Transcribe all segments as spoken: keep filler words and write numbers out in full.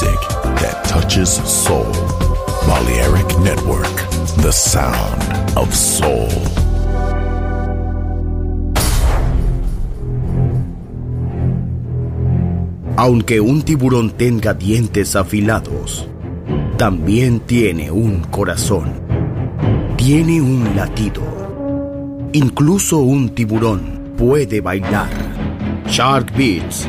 music that touches soul. Balearic Network, the sound of soul. Aunque un tiburón tenga dientes afilados, también tiene un corazón. Tiene un latido. Incluso un tiburón puede bailar. Shark Beats.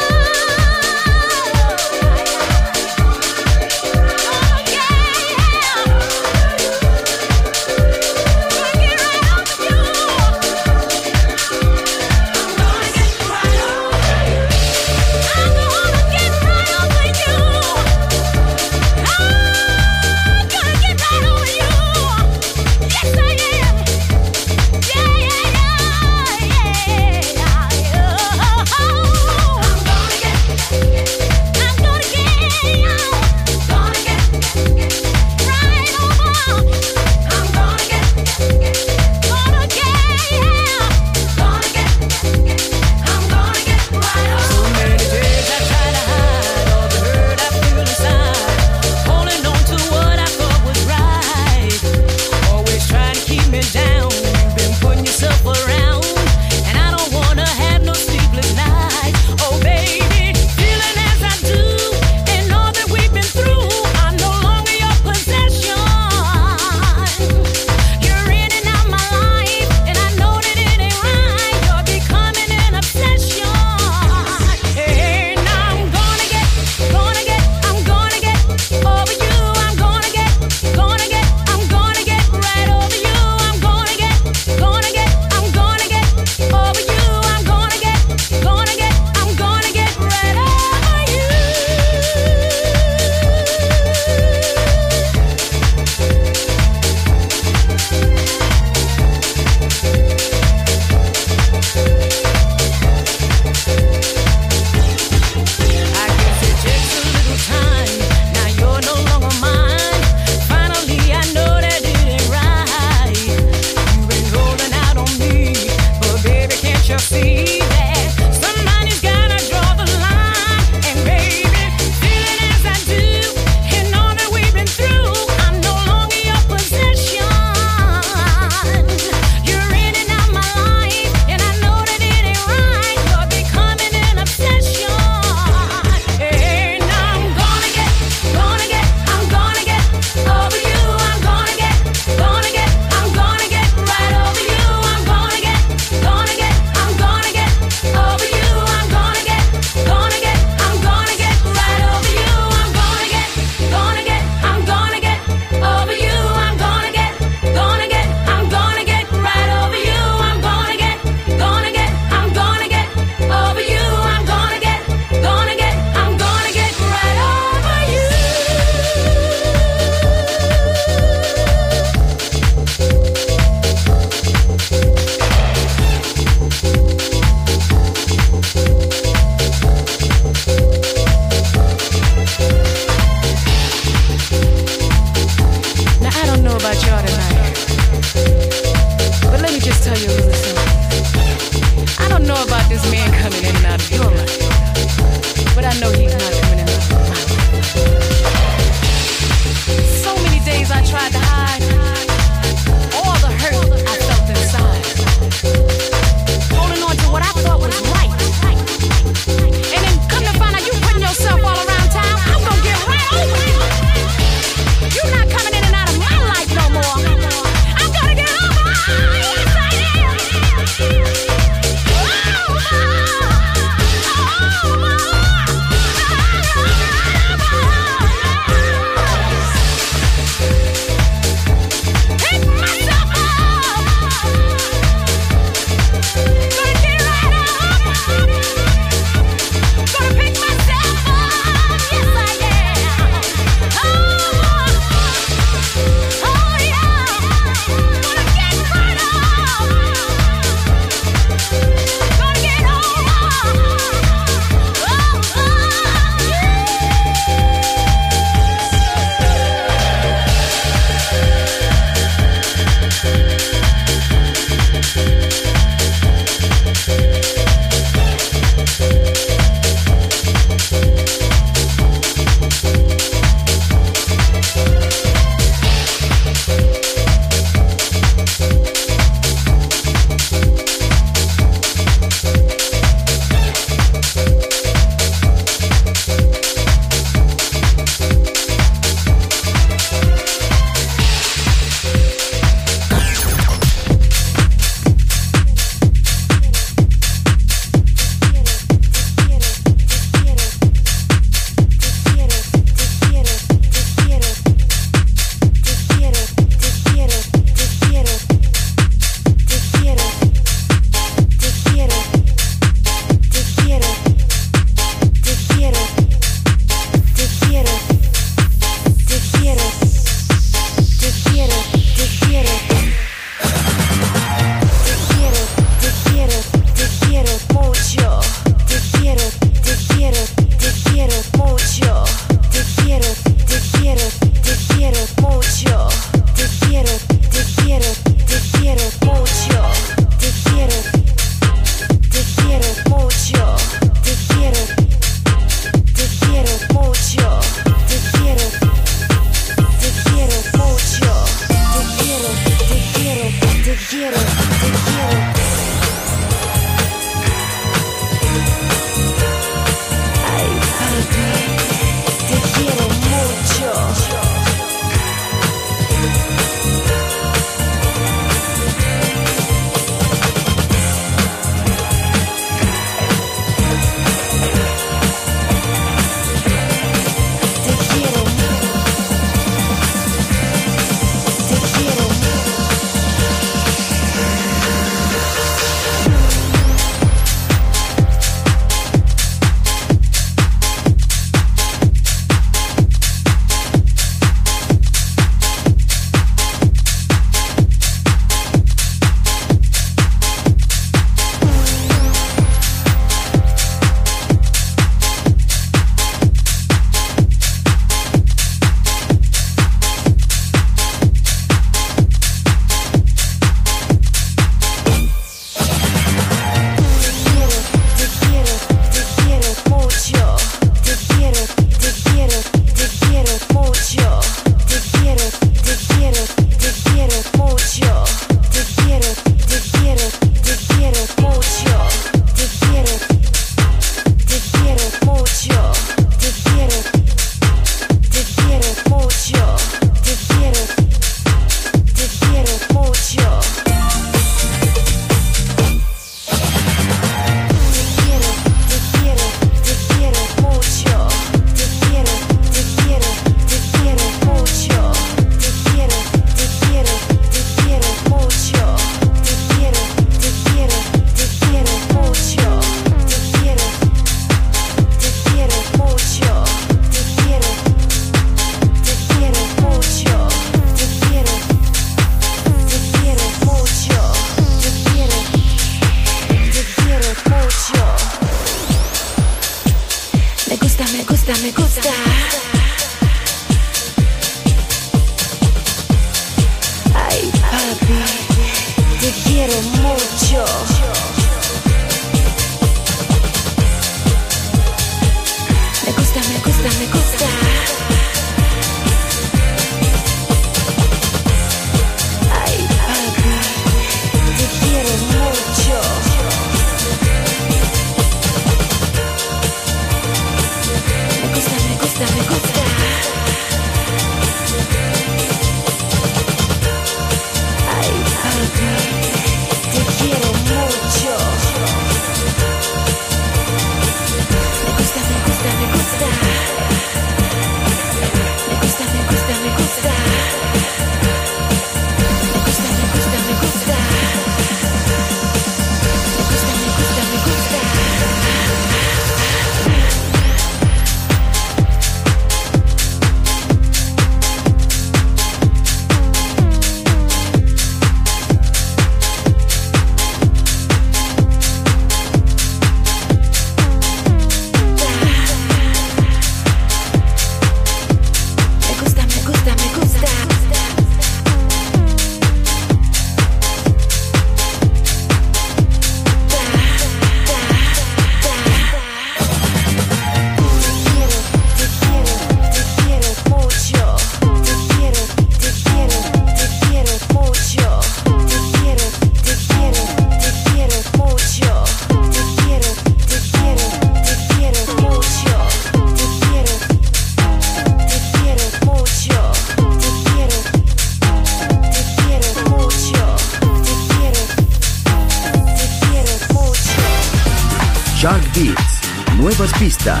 nuevas pistas,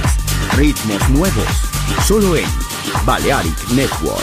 ritmos nuevos, solo en Balearic Network.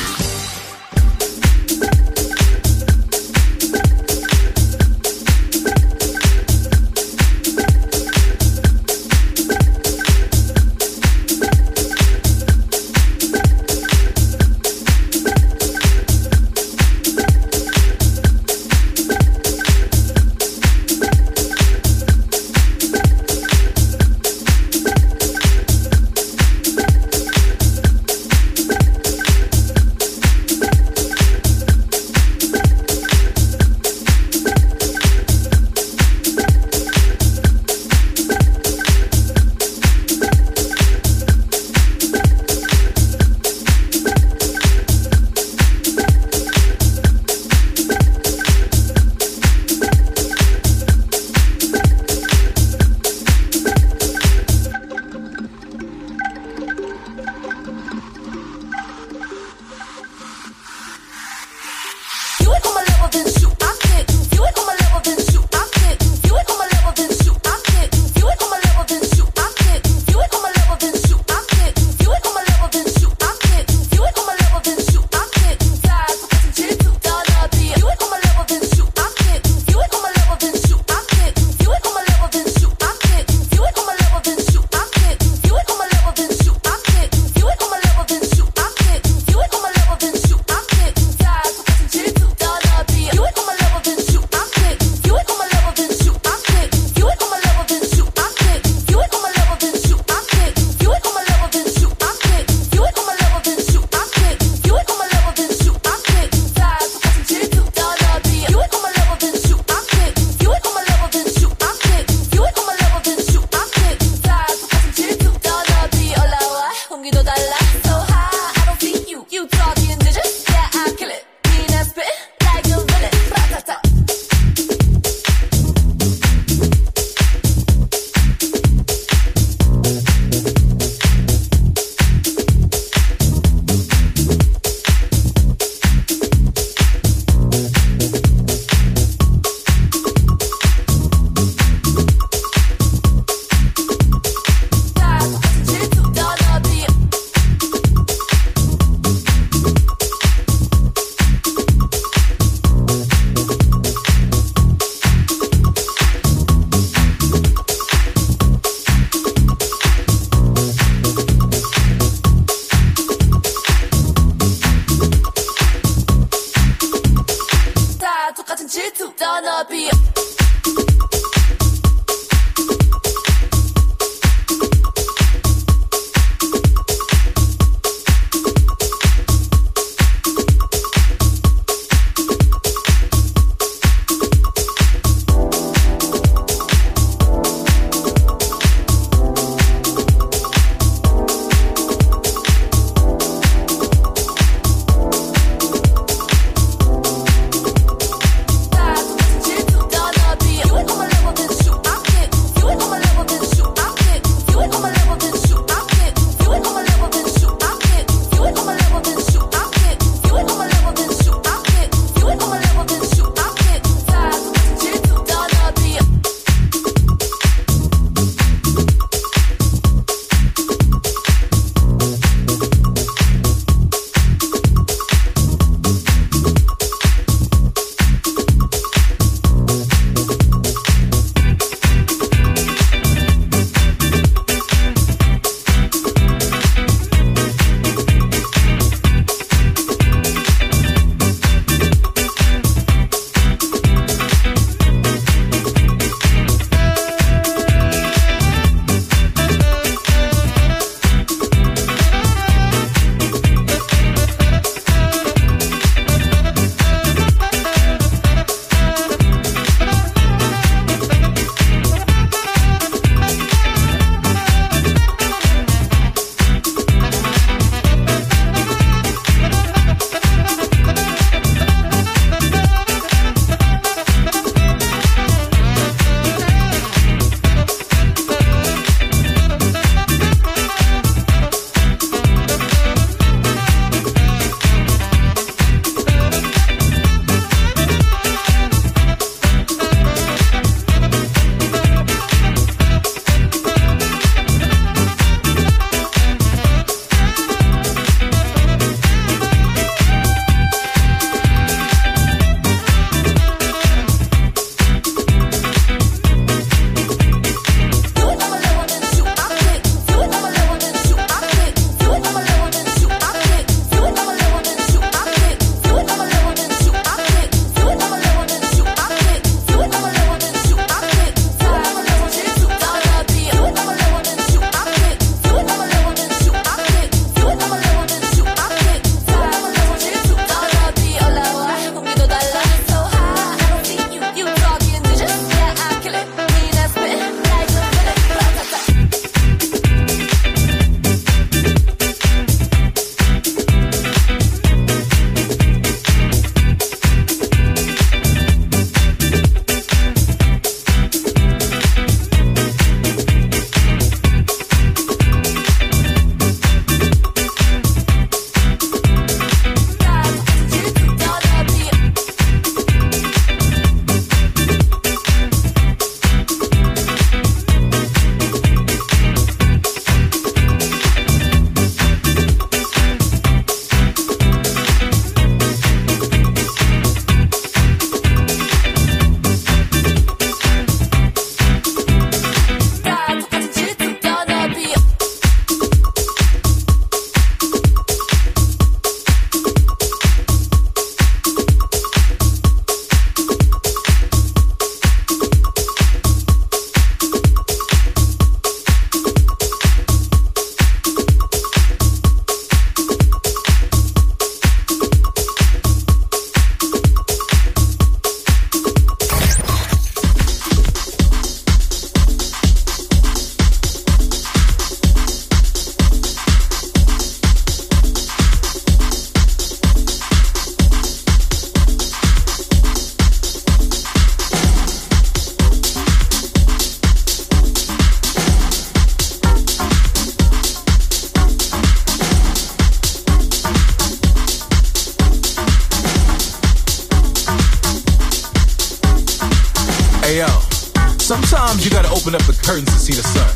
sometimes you gotta open up the curtains to see the sun.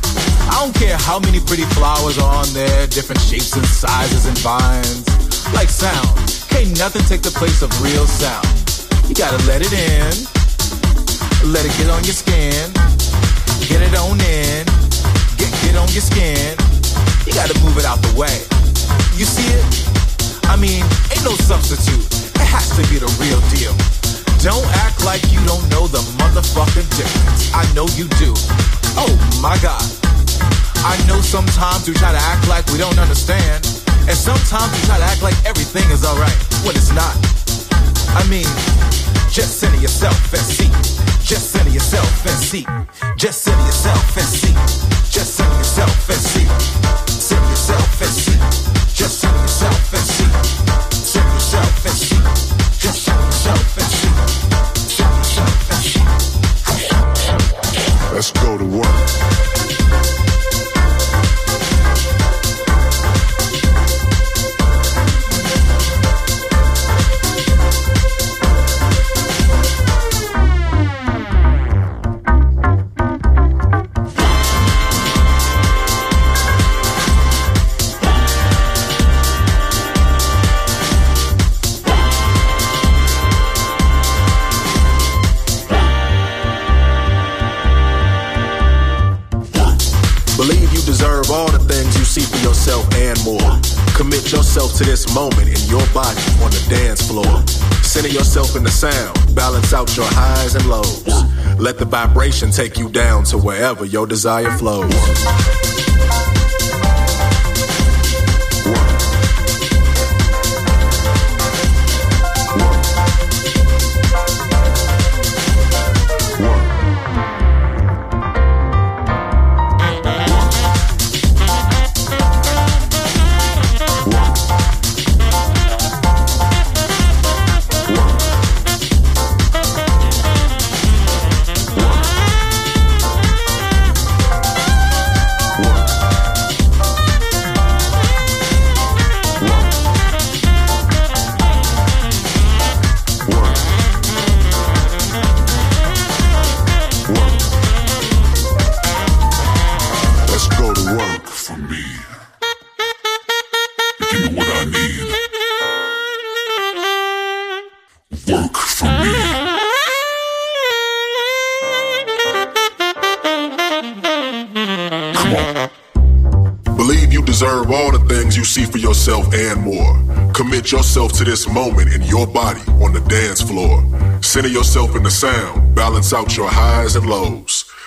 I don't care how many pretty flowers are on there, different shapes and sizes and vines. Like sound, can't nothing take the place of real sound. You gotta let it in, let it get on your skin, get it on in, get get on your skin. You gotta move it out the way. You see it? I mean, ain't no substitute. It has to be the real deal. Don't act like you don't know the motherfucking difference. I know you do. Oh my God. I know sometimes we try to act like we don't understand. And sometimes we try to act like everything is alright when it's not. I mean, just center yourself and see. Just center yourself and see. Just center yourself and see. Just center yourself and see. Center yourself and see. Just center yourself and see. Center yourself and see. Just center yourself and see. Let's go to work. Commit yourself to this moment in your body on the dance floor. Center yourself in the sound. Balance out your highs and lows. Let the vibration take you down to wherever your desire flows. And more. Commit yourself to this moment in your body on the dance floor. Center yourself in the sound. Balance out your highs and lows.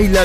Baila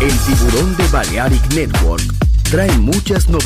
El tiburón de Balearic Network trae muchas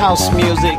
House music.